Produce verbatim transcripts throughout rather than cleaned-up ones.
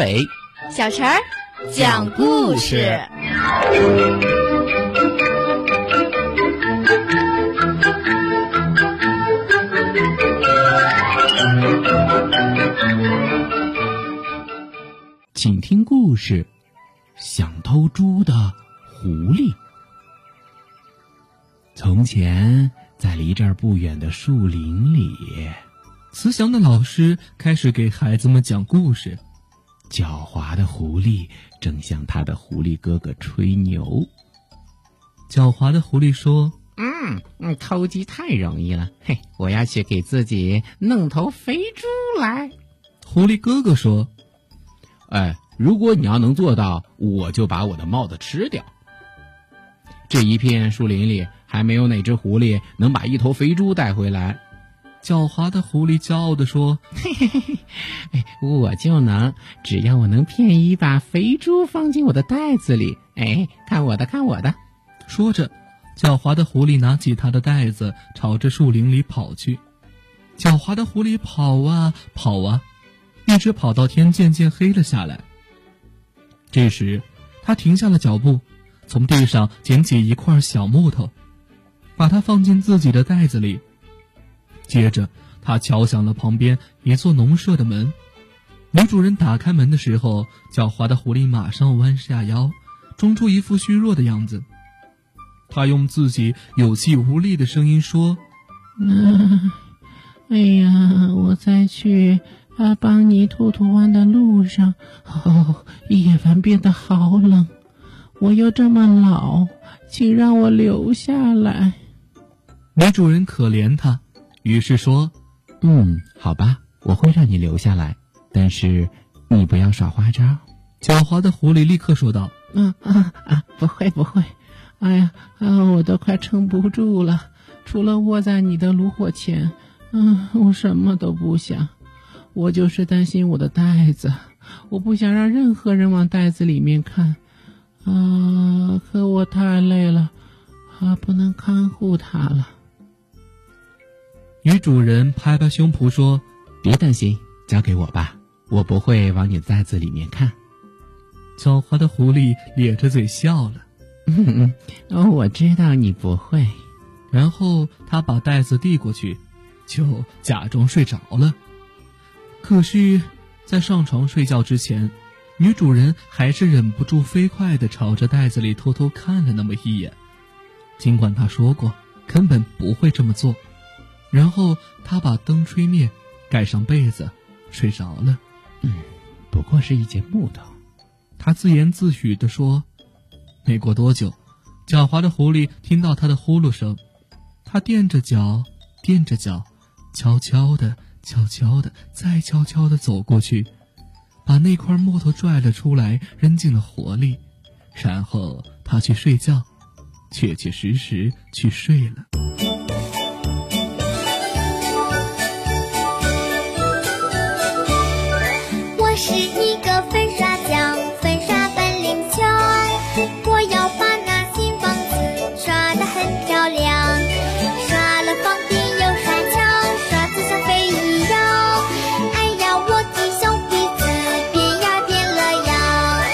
伟、小陈儿讲故事。请听故事：想偷猪的狐狸。从前，在离这儿不远的树林里，慈祥的老师开始给孩子们讲故事。狡猾的狐狸正向他的狐狸哥哥吹牛。狡猾的狐狸说：嗯嗯，偷鸡太容易了，嘿，我要去给自己弄头肥猪来。狐狸哥哥说：哎，如果你要能做到，我就把我的帽子吃掉。这一片树林里还没有哪只狐狸能把一头肥猪带回来。狡猾的狐狸骄傲地说：嘿嘿嘿，哎，我就能，只要我能骗一把肥猪放进我的袋子里，哎，看我的看我的。说着，狡猾的狐狸拿起他的袋子朝着树林里跑去。狡猾的狐狸跑啊跑啊，一直跑到天渐渐黑了下来。这时他停下了脚步，从地上捡起一块小木头，把它放进自己的袋子里。接着他敲响了旁边一座农舍的门。女主人打开门的时候，狡猾的狐狸马上弯下腰，装出一副虚弱的样子。他用自己有气无力的声音说：嗯、呃、哎呀，我再去啊邦尼兔兔湾的路上，哦，夜晚变得好冷，我又这么老，请让我留下来。女主人可怜他，于是说：嗯，好吧，我会让你留下来，但是你不要耍花招。狡猾的狐狸立刻说道：嗯啊啊，不会不会，哎呀啊，我都快撑不住了，除了卧在你的炉火前，嗯，我什么都不想，我就是担心我的袋子，我不想让任何人往袋子里面看啊，可我太累了啊，不能看护它了。女主人拍拍胸脯说：别担心，交给我吧，我不会往你袋子里面看。狡猾的狐狸咧着嘴笑了：嗯嗯，哦，我知道你不会。然后他把袋子递过去，就假装睡着了。可是在上床睡觉之前，女主人还是忍不住飞快地朝着袋子里偷偷看了那么一眼，尽管她说过根本不会这么做。然后她把灯吹灭，盖上被子睡着了。嗯，不过是一截木头，她自言自语地说。没过多久，狡猾的狐狸听到她的呼噜声，她垫着脚垫着脚，悄悄地悄悄地再悄悄地走过去，把那块木头拽了出来，扔进了火里。然后她去睡觉，确确实实去睡了。我是一个粉刷匠，粉刷本领强，我要把那新房子刷得很漂亮，刷了房顶又刷墙，刷得像飞一样。哎呀，我的小鼻子变呀变了呀。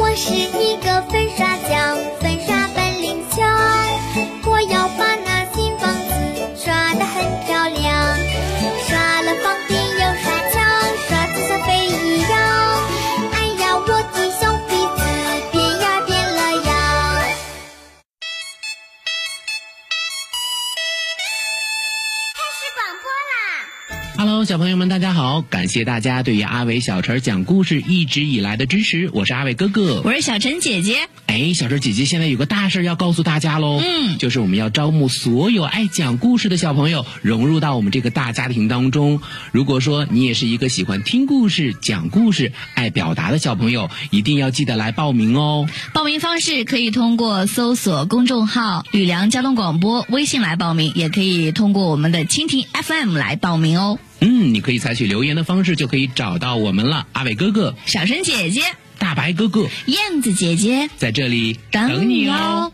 我是一个粉刷匠，粉刷本领强，我要把那新房子刷得很漂亮，刷了房顶又刷墙，刷得像飞一样。哎呀，我的小鼻子变呀变了呀。开始广播啦！Hello， 小朋友们，大家好！感谢大家对于阿伟小陈讲故事一直以来的支持，我是阿伟哥哥。我是小陈姐姐。哎，小陈姐姐，现在有个大事要告诉大家喽，嗯，就是我们要招募所有爱讲故事的小朋友融入到我们这个大家庭当中。如果说你也是一个喜欢听故事、讲故事、爱表达的小朋友，一定要记得来报名哦。报名方式可以通过搜索公众号“吕梁交通广播”微信来报名，也可以通过我们的蜻蜓 F M 来报名哦。嗯，你可以采取留言的方式就可以找到我们了。阿伟哥哥，小声姐姐，大白哥哥，燕子姐姐，在这里等你哦。